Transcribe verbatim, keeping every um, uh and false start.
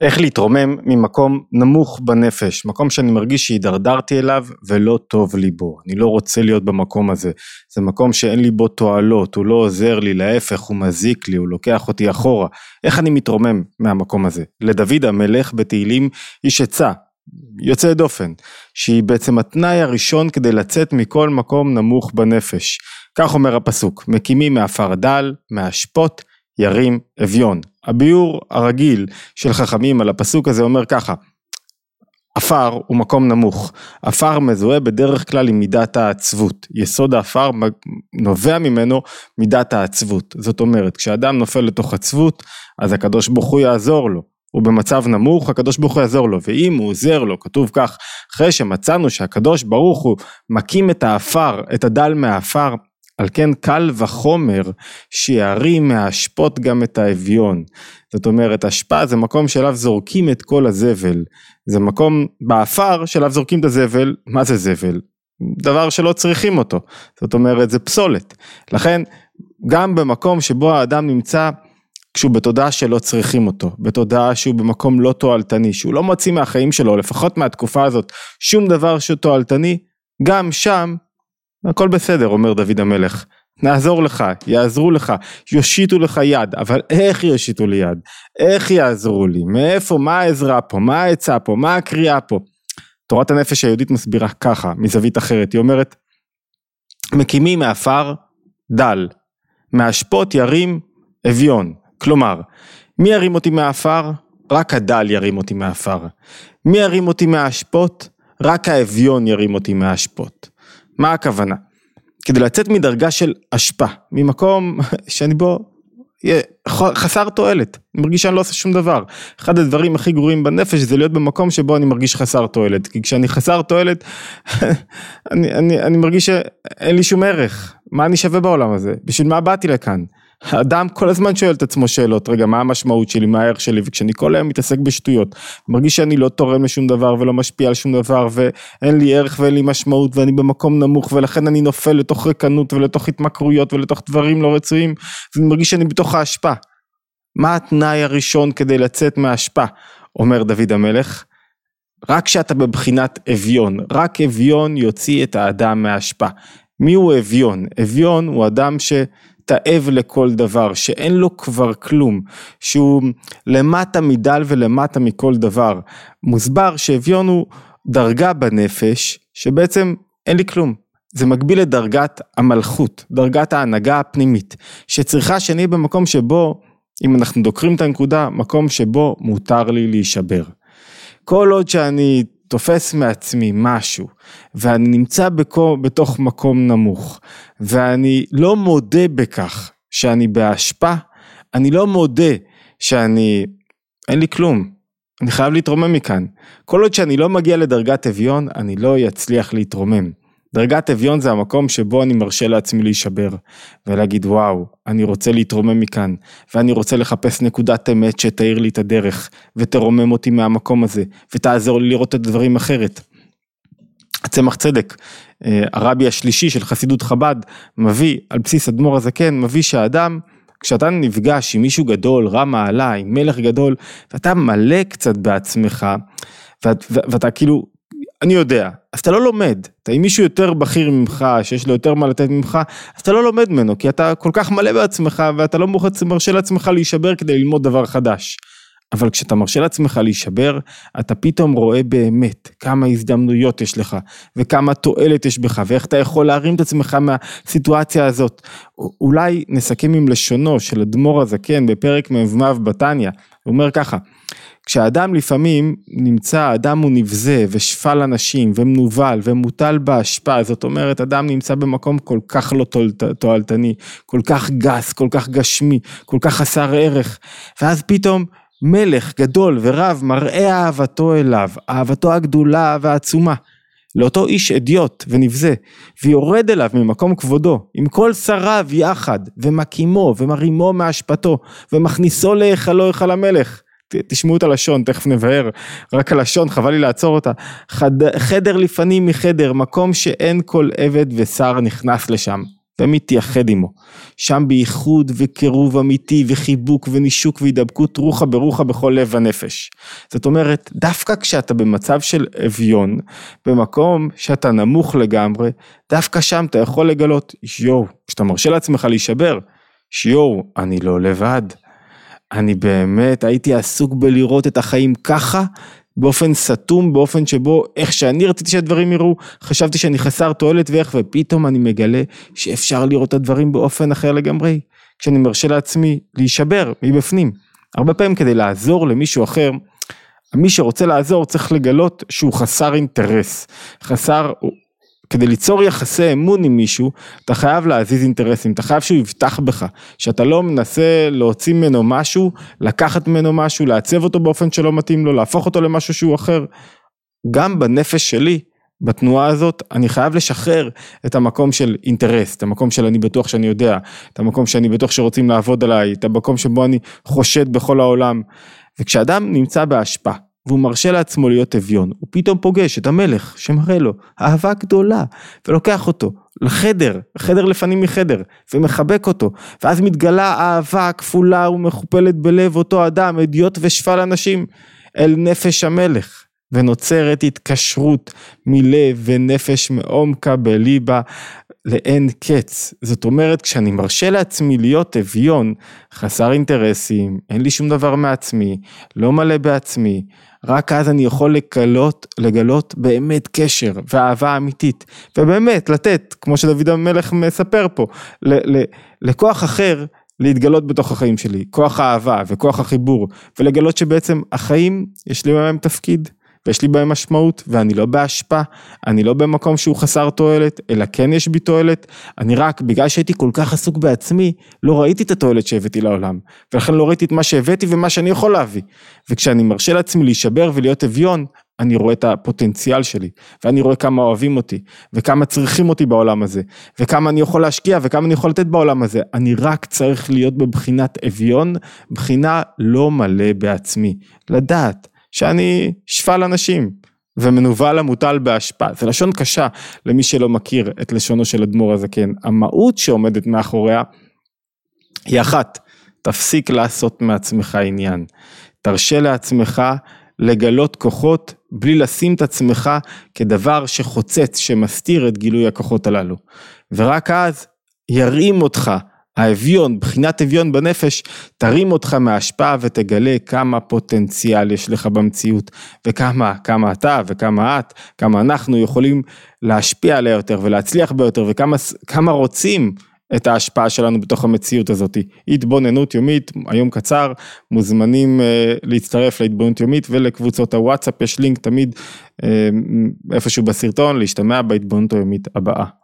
איך להתרומם ממקום נמוך בנפש, מקום שאני מרגיש שהידרדרתי אליו ולא טוב לי בו, אני לא רוצה להיות במקום הזה, זה מקום שאין לי בו תועלות, הוא לא עוזר לי, להפך, הוא מזיק לי, הוא לוקח אותי אחורה, איך אני מתרומם מהמקום הזה? לדוד המלך בתהילים יש עצה, יוצא דופן, שהיא בעצם התנאי הראשון כדי לצאת מכל מקום נמוך בנפש, כך אומר הפסוק, מקימים מאפר דל, מהשפוט, ירים אביון. הביור הרגיל של חכמים על הפסוק הזה אומר ככה, אפר הוא מקום נמוך, אפר מזוהה בדרך כלל עם מידת העצבות, יסוד האפר נובע ממנו מידת העצבות, זאת אומרת כשאדם נופל לתוך עצבות, אז הקדוש ברוך הוא יעזור לו, הוא במצב נמוך, הקדוש ברוך הוא יעזור לו, ואם הוא עוזר לו, כתוב כך, אחרי שמצאנו שהקדוש ברוך הוא מקים את האפר, את הדל מהאפר, על כן קל וחומר שירים מהשפוט גם את האביון, זאת אומרת השפעה זה מקום שאליו זורקים את כל הזבל, זה מקום באפר שאליו זורקים את הזבל, מה זה זבל? דבר שלא צריכים אותו, זאת אומרת זה פסולת, לכן גם במקום שבו האדם נמצא, כשהוא בתודעה שלא צריכים אותו, בתודעה שהוא במקום לא תועלתני, שהוא לא מוציא מהחיים שלו, לפחות מהתקופה הזאת, שום דבר שהוא תועלתני, גם שם, הכל בסדר, אומר דוד המלך, נעזור לך, יעזרו לך, יושיטו לך יד, אבל איך יושיטו לי יד? איך יעזרו לי? מאיפה, מה העזרה פה? מה העצה פה? מה הקריאה פה? תורת הנפש היהודית מסבירה ככה, מזווית אחרת, היא אומרת, מקימים מאפר דל, מהשפוט ירים אביון, כלומר, מי ירים אותי מהאפר? רק הדל ירים אותי מהאפר. מי ירים אותי מהשפוט? רק האביון ירים אותי מהשפוט. מה הכוונה? כדי לצאת מדרגה של השפע, ממקום שאני בו חסר תועלת, אני מרגיש שאני לא עושה שום דבר. אחד הדברים הכי גרועים בנפש זה להיות במקום שבו אני מרגיש חסר תועלת, כי כשאני חסר תועלת, אני, אני, אני מרגיש שאין לי שום ערך, מה אני שווה בעולם הזה? בשביל מה באתי לכאן? האדם כל הזמן שואל את עצמו שאלות, רגע, מה המשמעות שלי, מה הערך שלי, וכשאני כל היום מתעסק בשטויות, מרגיש שאני לא תורם לשום דבר, ולא משפיע על שום דבר, ואין לי ערך ואין לי משמעות, ואני במקום נמוך, ולכן אני נופל לתוך ריקנות, ולתוך התמכרויות, ולתוך דברים לא רצויים, ואני מרגיש שאני בתוך ההשפעה. מה התנאי הראשון כדי לצאת מההשפעה? אומר דוד המלך, רק שאתה בבחינת אביון, רק אביון יוציא את האדם מההשפעה. מי הוא אביון? אביון הוא אדם ש... תאב לכל דבר, שאין לו כבר כלום, שהוא למטה מדל ולמטה מכל דבר, מוסבר שאביון הוא דרגה בנפש, שבעצם אין לי כלום, זה מקביל לדרגת המלכות, דרגת ההנהגה הפנימית, שצריכה שאני במקום שבו, אם אנחנו דוקרים את הנקודה, מקום שבו מותר לי להישבר, כל עוד שאני תופס מעצמי משהו, ואני נמצא בקו, בתוך מקום נמוך, ואני לא מודה בכך שאני בהשפעה, אני לא מודה שאני, אין לי כלום, אני חייב להתרומם מכאן. כל עוד שאני לא מגיע לדרגת אביון, אני לא יצליח להתרומם. דרגת אביון זה המקום שבו אני מרשה לעצמי להישבר, ולהגיד וואו, אני רוצה להתרומם מכאן, ואני רוצה לחפש נקודת אמת שתאיר לי את הדרך, ותרומם אותי מהמקום הזה, ותעזור לי לראות את הדברים אחרת. צמח צדק, הרבי השלישי של חסידות חב"ד, מביא על בסיס אדמו"ר הזקן, מביא שהאדם, כשאתה נפגש עם מישהו גדול, רם מעלה, עם מלך גדול, ואתה מלא קצת בעצמך, ואת, ואתה כאילו, אני יודע, אז אתה לא לומד, אתה עם מישהו יותר בכיר ממך, שיש לו יותר מה לתת ממך, אז אתה לא לומד ממנו, כי אתה כל כך מלא בעצמך, ואתה לא מרשה לעצמך להישבר כדי ללמוד דבר חדש. אבל כשאתה מרשה לעצמך להישבר, אתה פתאום רואה באמת כמה הזדמנויות יש לך, וכמה תועלת יש בך, ואיך אתה יכול להרים את עצמך מהסיטואציה הזאת. אולי נסכם עם לשונו של אדמו"ר הזקן בפרק מ"ו בתניא, הוא אומר ככה, כשהאדם לפעמים נמצא, האדם הוא נבזה ושפל אנשים ומנובל ומוטל בהשפעה, זאת אומרת אדם נמצא במקום כל כך לא תועלתני, כל כך גס, כל כך גשמי, כל כך חסר ערך, ואז פתאום מלך גדול ורב מראה אהבתו אליו, אהבתו הגדולה והעצומה, לאותו איש אדיוט ונבזה, ויורד אליו ממקום כבודו, עם כל שריו יחד, ומקימו ומרימו מהשפתו, ומכניסו להיכלו היכל המלך, תשמעו את הלשון, תכף נבהר, רק הלשון, חבל לי לעצור אותה, חד, חדר לפנים מחדר, מקום שאין כל עבד ושר נכנס לשם, ומתייחד עמו. שם בייחוד וקירוב אמיתי וחיבוק ונישוק והידבקות רוחה ברוחה בכל לב הנפש. זאת אומרת, דווקא כשאתה במצב של אביון, במקום שאתה נמוך לגמרי, דווקא שם אתה יכול לגלות, יואו, כשאתה מרשה לעצמך להישבר, שיואו, אני לא לבד. אני באמת הייתי עסוק בלראות את החיים ככה, באופן סתום, באופן שבו, איך שאני רציתי שהדברים יראו, חשבתי שאני חסר תועלת ואיך, ופתאום אני מגלה שאפשר לראות את הדברים באופן אחר לגמרי, כשאני מרשה לעצמי להישבר מבפנים. הרבה פעמים כדי לעזור למישהו אחר, מי שרוצה לעזור צריך לגלות שהוא חסר אינטרס, חסר, כדי ליצור יחסי אמון עם מישהו, אתה חייב להזיז אינטרסים, אתה חייב שהוא יבטח בך, שאתה לא מנסה להוציא ממנו משהו, לקחת ממנו משהו, לעצב אותו באופן שלא מתאים לו, להפוך אותו למשהו שהוא אחר. גם בנפש שלי, בתנועה הזאת, אני חייב לשחרר את המקום של אינטרס, את המקום של אני בטוח שאני יודע, את המקום שאני בטוח שרוצים לעבוד עליי, את המקום שבו אני חושד בכל העולם. וכשאדם נמצא בהשפעה, והוא מרשה לעצמו להיות אביון, הוא פתאום פוגש את המלך שמראה לו אהבה גדולה, ולוקח אותו לחדר, חדר לפנים מחדר, ומחבק אותו, ואז מתגלה אהבה כפולה ומכופלת בלב אותו אדם, הדיוט ושפל אנשים, אל נפש המלך, ונוצרת התקשרות מלב ונפש מעומקה בליבה, לאין קץ. זאת אומרת, כשאני מרשה לעצמי להיות אביון, חסר אינטרסים, אין לי שום דבר מעצמי, לא מלא בעצמי, רק אז אני יכול לגלות, לגלות באמת קשר ואהבה אמיתית, ובאמת לתת, כמו שדוד המלך מספר פה, ל- ל- לכוח אחר להתגלות בתוך החיים שלי, כוח האהבה וכוח החיבור, ולגלות שבעצם החיים יש לי מהם תפקיד, ויש לי בהם משמעות, ואני לא בהשפעה, אני לא במקום שהוא חסר תועלת, אלא כן יש בי תועלת, אני רק, בגלל שהייתי כל כך עסוק בעצמי, לא ראיתי את התועלת שהבאתי לעולם, ולכן לא ראיתי את מה שהבאתי ומה שאני יכול להביא, וכשאני מרשה לעצמי להישבר ולהיות אביון, אני רואה את הפוטנציאל שלי, ואני רואה כמה אוהבים אותי, וכמה צריכים אותי בעולם הזה, וכמה אני יכול להשקיע, וכמה אני יכול לתת בעולם הזה, אני רק צריך להיות בבחינת אביון, בחינה לא מלא בעצמי, לדעת, שאני שפל אנשים, ומנובל המוטל בהשפעה. זה לשון קשה למי שלא מכיר את לשונו של אדמו"ר הזקן. המהות שעומדת מאחוריה היא אחת, תפסיק לעשות מעצמך עניין. תרשה לעצמך לגלות כוחות בלי לשים את עצמך כדבר שחוצץ, שמסתיר את גילוי הכוחות הללו. ורק אז ירים אותך, האביון, בחינת אביון בנפש, תרים אותך מההשפעה ותגלה כמה פוטנציאל יש לך במציאות, וכמה, כמה אתה וכמה את, כמה אנחנו יכולים להשפיע עליה יותר ולהצליח ביותר, וכמה כמה רוצים את ההשפעה שלנו בתוך המציאות הזאת. התבוננות יומית, היום קצר, מוזמנים אה, להצטרף להתבוננות יומית ולקבוצות הוואטסאפ, יש לינק תמיד אה, איפשהו בסרטון, להשתמע בהתבוננות היומית הבאה.